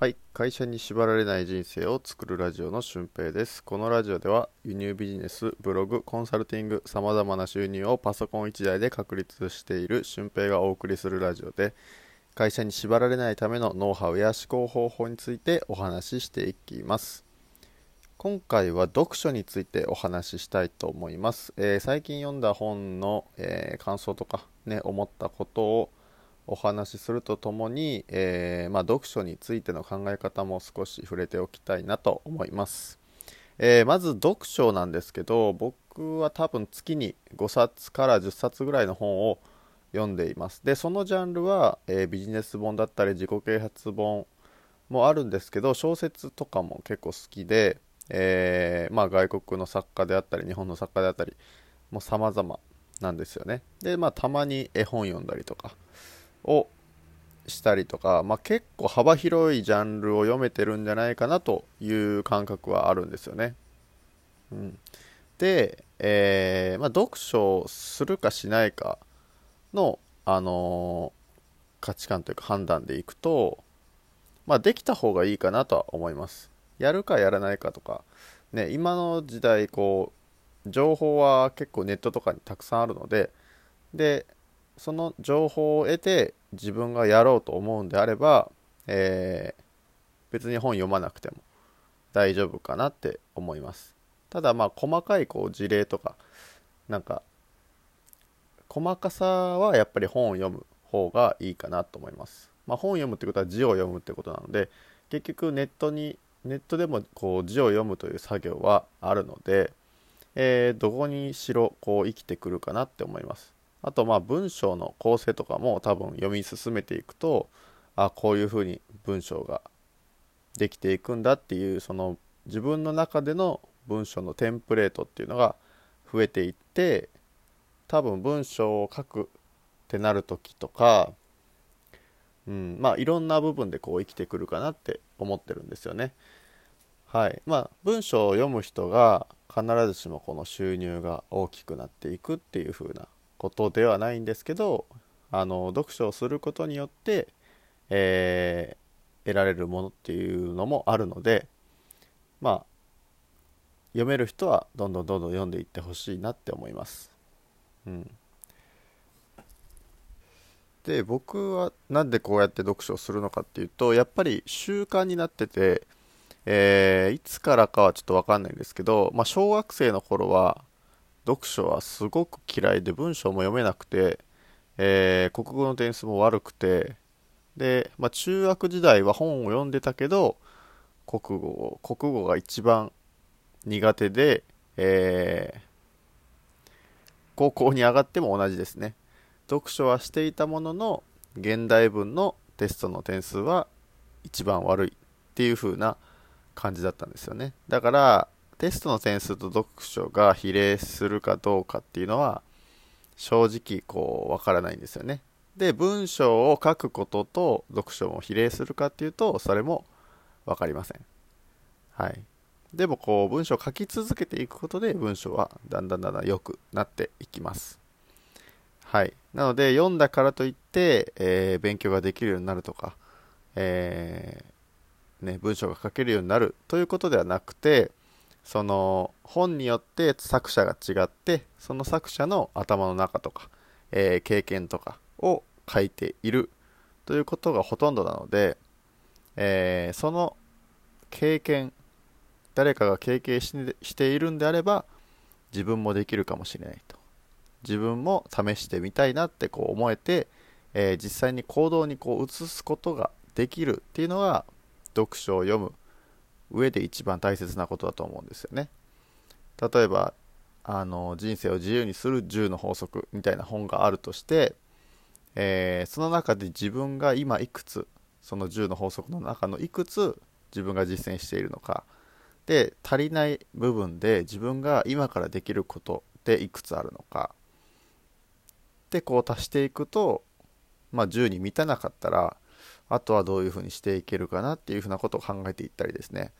はい、会社に縛られない人生を作るラジオの俊平です。このラジオでは輸入ビジネス、ブログ、コンサルティング、様々な収入をパソコン1台で確立している俊平がお送りするラジオで、会社に縛られないためのノウハウや思考方法についてお話ししていきます。今回は読書についてお話ししたいと思います。最近読んだ本の、感想とかね、思ったことをお話しするとともに、読書についての考え方も少し触れておきたいなと思います。まず読書なんですけど、僕は多分月に5冊から10冊ぐらいの本を読んでいます。で、そのジャンルは、ビジネス本だったり自己啓発本もあるんですけど、小説とかも結構好きで、外国の作家であったり日本の作家であったりもう様々なんですよね。で、たまに絵本読んだりとかをしたりとか、結構幅広いジャンルを読めてるんじゃないかなという感覚はあるんですよね。で、読書するかしないかの、価値観というか判断でいくと、できた方がいいかなとは思います。やるかやらないかとか、ね、今の時代こう情報は結構ネットとかにたくさんあるので、その情報を得て自分がやろうと思うんであれば、別に本読まなくても大丈夫かなって思います。ただ細かいこう事例とか、細かさはやっぱり本を読む方がいいかなと思います。本を読むってことは字を読むってことなので、結局ネットでもこう字を読むという作業はあるので、どこにしろこう生きてくるかなって思います。あと文章の構成とかも多分読み進めていくと、こういうふうに文章ができていくんだっていう、その自分の中での文章のテンプレートっていうのが増えていって、多分文章を書くってなる時とか、いろんな部分でこう生きてくるかなって思ってるんですよね。文章を読む人が必ずしもこの収入が大きくなっていくっていうふうなことではないんですけど、読書をすることによって、得られるものっていうのもあるので、読める人はどんどん読んでいってほしいなって思います。で、僕はなんでこうやって読書をするのかっていうと、やっぱり習慣になってて、いつからかはちょっと分かんないんですけど、小学生の頃は読書はすごく嫌いで、文章も読めなくて、国語の点数も悪くて、で、中学時代は本を読んでたけど、国語が一番苦手で、高校に上がっても同じですね。読書はしていたものの、現代文のテストの点数は一番悪いっていう風な感じだったんですよね。だからテストの点数と読書が比例するかどうかっていうのは正直こうわからないんですよね。で、文章を書くことと読書も比例するかっていうと、それもわかりません。でもこう文章を書き続けていくことで、文章はだんだん良くなっていきます。なので、読んだからといって、勉強ができるようになるとか、文章が書けるようになるということではなくて、その本によって作者が違って、その作者の頭の中とか、経験とかを書いているということがほとんどなので、その経験、誰かが経験しているんであれば、自分もできるかもしれないと、自分も試してみたいなってこう思えて、実際に行動にこう移すことができるっていうのが、読書を読む上で一番大切なことだと思うんですよね。例えば人生を自由にする10の法則みたいな本があるとして、その中で自分が今いくつ、その10の法則の中のいくつ自分が実践しているのかで、足りない部分で自分が今からできることでいくつあるのかで、こう足していくと、10に満たなかったら、あとはどういうふうにしていけるかなっていうふうなことを考えていったりですね、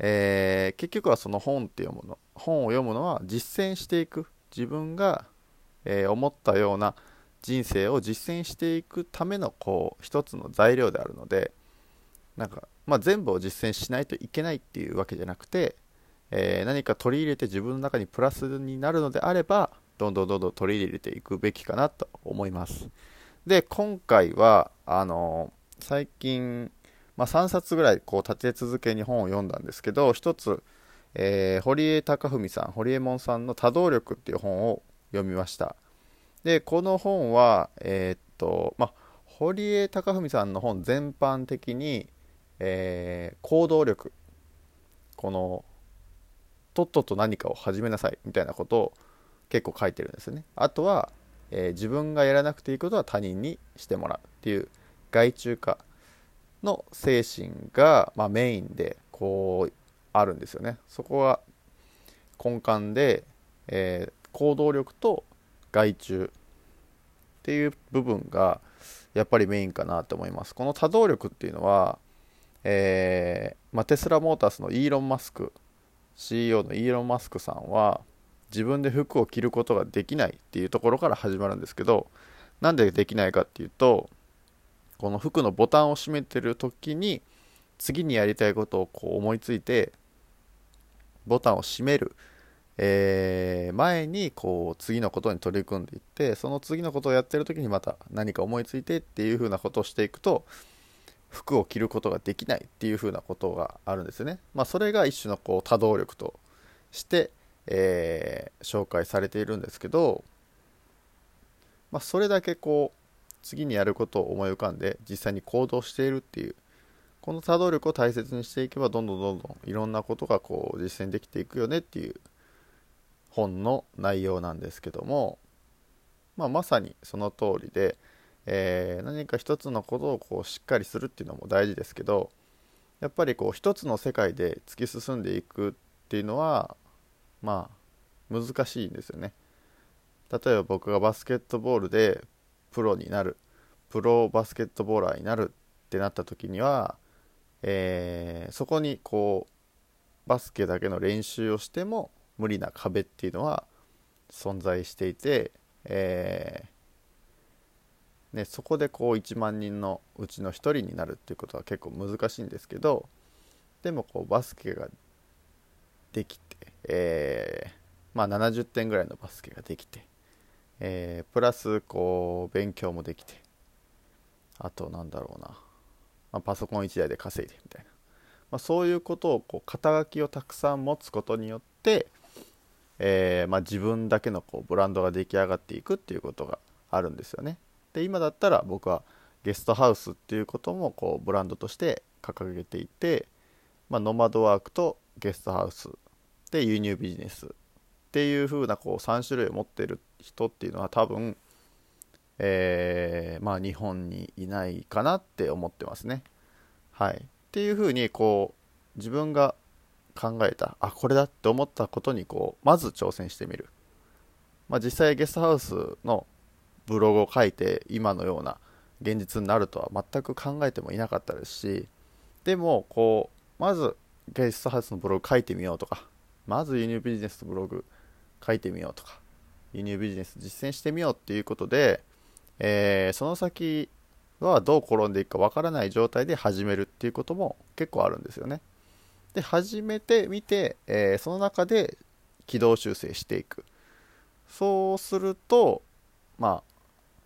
結局はその本っていうもの、本を読むのは実践していく、自分が、思ったような人生を実践していくためのこう一つの材料であるので、なんか、全部を実践しないといけないっていうわけじゃなくて、何か取り入れて自分の中にプラスになるのであればどんどん取り入れていくべきかなと思います。で、今回は最近、3冊ぐらいこう立て続けに本を読んだんですけど、一つ、堀江貴文さん、堀江門さんの多動力っていう本を読みました。で、この本は、堀江貴文さんの本全般的に、行動力、このとっとと何かを始めなさいみたいなことを結構書いてるんですね。あとは、自分がやらなくていいことは他人にしてもらうっていう外注化の精神が、メインでこうあるんですよね。そこは根幹で、行動力と外注っていう部分がやっぱりメインかなと思います。この多動力っていうのは、テスラモータースのイーロン・マスク CEO のイーロン・マスクさんは自分で服を着ることができないっていうところから始まるんですけど、なんでできないかっていうと、この服のボタンを閉めてる時に次にやりたいことをこう思いついてボタンを閉める、前にこう次のことに取り組んでいって、その次のことをやってる時にまた何か思いついてっていう風なことをしていくと服を着ることができないっていう風なことがあるんですよね。それが一種のこう多動力として、紹介されているんですけど、それだけこう次にやることを思い浮かんで実際に行動しているっていう、この多動力を大切にしていけばどんどんいろんなことがこう実践できていくよねっていう本の内容なんですけども、まさにその通りで、何か一つのことをこうしっかりするっていうのも大事ですけど、やっぱりこう一つの世界で突き進んでいくっていうのは難しいんですよね。例えば僕がバスケットボールでプロバスケットボーラーになるってなった時には、そこにこうバスケだけの練習をしても無理な壁っていうのは存在していて、そこでこう1万人のうちの1人になるっていうことは結構難しいんですけど、でもこうバスケができて、70点ぐらいのバスケができて、プラスこう勉強もできて、あとパソコン1台で稼いでみたいな、そういうことをこう肩書きをたくさん持つことによって、自分だけのこうブランドが出来上がっていくっていうことがあるんですよね。で、今だったら僕はゲストハウスっていうこともこうブランドとして掲げていて、ノマドワークとゲストハウスで輸入ビジネスっていう風なこう3種類を持っている人っていうのは多分、日本にいないかなって思ってますね。はい、っていう風にこう自分が考えたこれだって思ったことにこうまず挑戦してみる。実際ゲストハウスのブログを書いて今のような現実になるとは全く考えてもいなかったですし、でもこうまずゲストハウスのブログ書いてみようとか、まず輸入ビジネスのブログ書いてみようとか、輸入ビジネス実践してみようっていうことで、その先はどう転んでいくかわからない状態で始めるっていうことも結構あるんですよね。で、始めてみて、その中で軌道修正していく。そうすると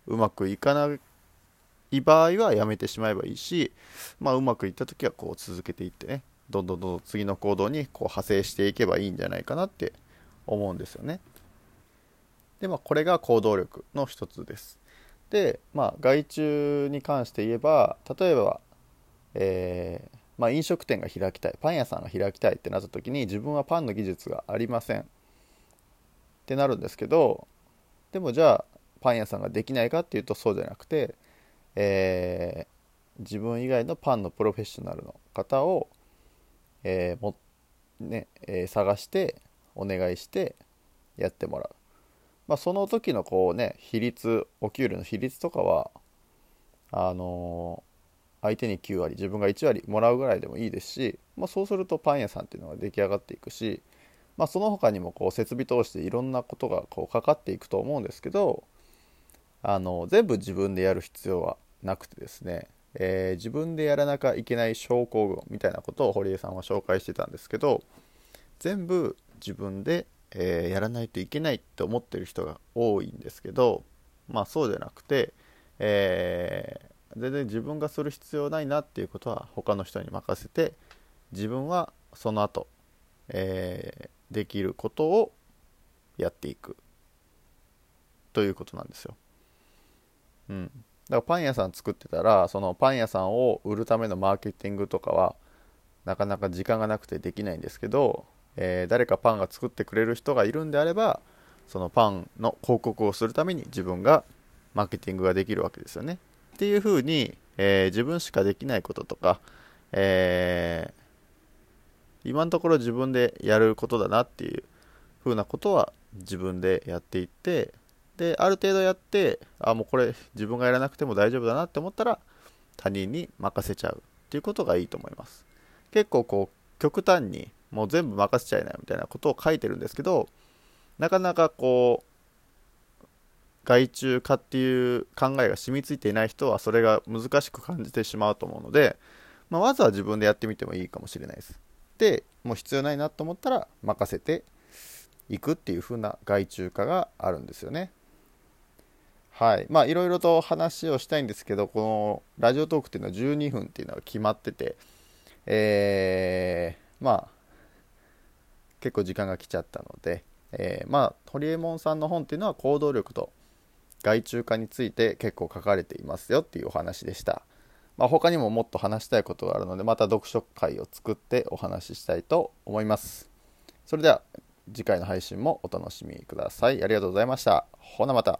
うまくいかない場合はやめてしまえばいいし、うまくいった時はこう続けていってね、どんどん次の行動にこう派生していけばいいんじゃないかなって思うんですよね。で、これが行動力の一つです。で、外注に関して言えば、例えば、飲食店が開きたい、パン屋さんが開きたいってなった時に自分はパンの技術がありませんってなるんですけど、でもじゃあパン屋さんができないかっていうとそうじゃなくて、自分以外のパンのプロフェッショナルの方を探してお願いしてやってもらう。その時のこうね、お給料の比率とかは相手に9割自分が1割もらうぐらいでもいいですし、そうするとパン屋さんっていうのが出来上がっていくし、その他にもこう設備通していろんなことがこうかかっていくと思うんですけど、全部自分でやる必要はなくてですね、自分でやらなきゃいけない症候群みたいなことを堀江さんは紹介してたんですけど、全部自分で、やらないといけないって思ってる人が多いんですけど、まあそうじゃなくて、全然自分がする必要ないなっていうことは他の人に任せて、自分はその後、できることをやっていくということなんですよ。うん。だからパン屋さん作ってたら、そのパン屋さんを売るためのマーケティングとかはなかなか時間がなくてできないんですけど、誰かパンが作ってくれる人がいるんであれば、そのパンの広告をするために自分がマーケティングができるわけですよね。っていう風に、自分しかできないこととか、今のところ自分でやることだなっていう風なことは自分でやっていって、である程度やって、あ、もうこれ自分がやらなくても大丈夫だなって思ったら他人に任せちゃうっていうことがいいと思います。結構こう極端にもう全部任せちゃいないみたいなことを書いてるんですけど、なかなかこう外注化っていう考えが染みついていない人はそれが難しく感じてしまうと思うので、まずは自分でやってみてもいいかもしれないです。でもう必要ないなと思ったら任せていくっていう風な外注化があるんですよね。はい、まあいろいろと話をしたいんですけど、このラジオトークっていうのは12分っていうのが決まってて、まあ結構時間が来ちゃったので、まあ堀江門さんの本っていうのは行動力と外注化について結構書かれていますよっていうお話でした。まあ、他にももっと話したいことがあるので、また読書会を作ってお話ししたいと思います。それでは次回の配信もお楽しみください。ありがとうございました。ほなまた。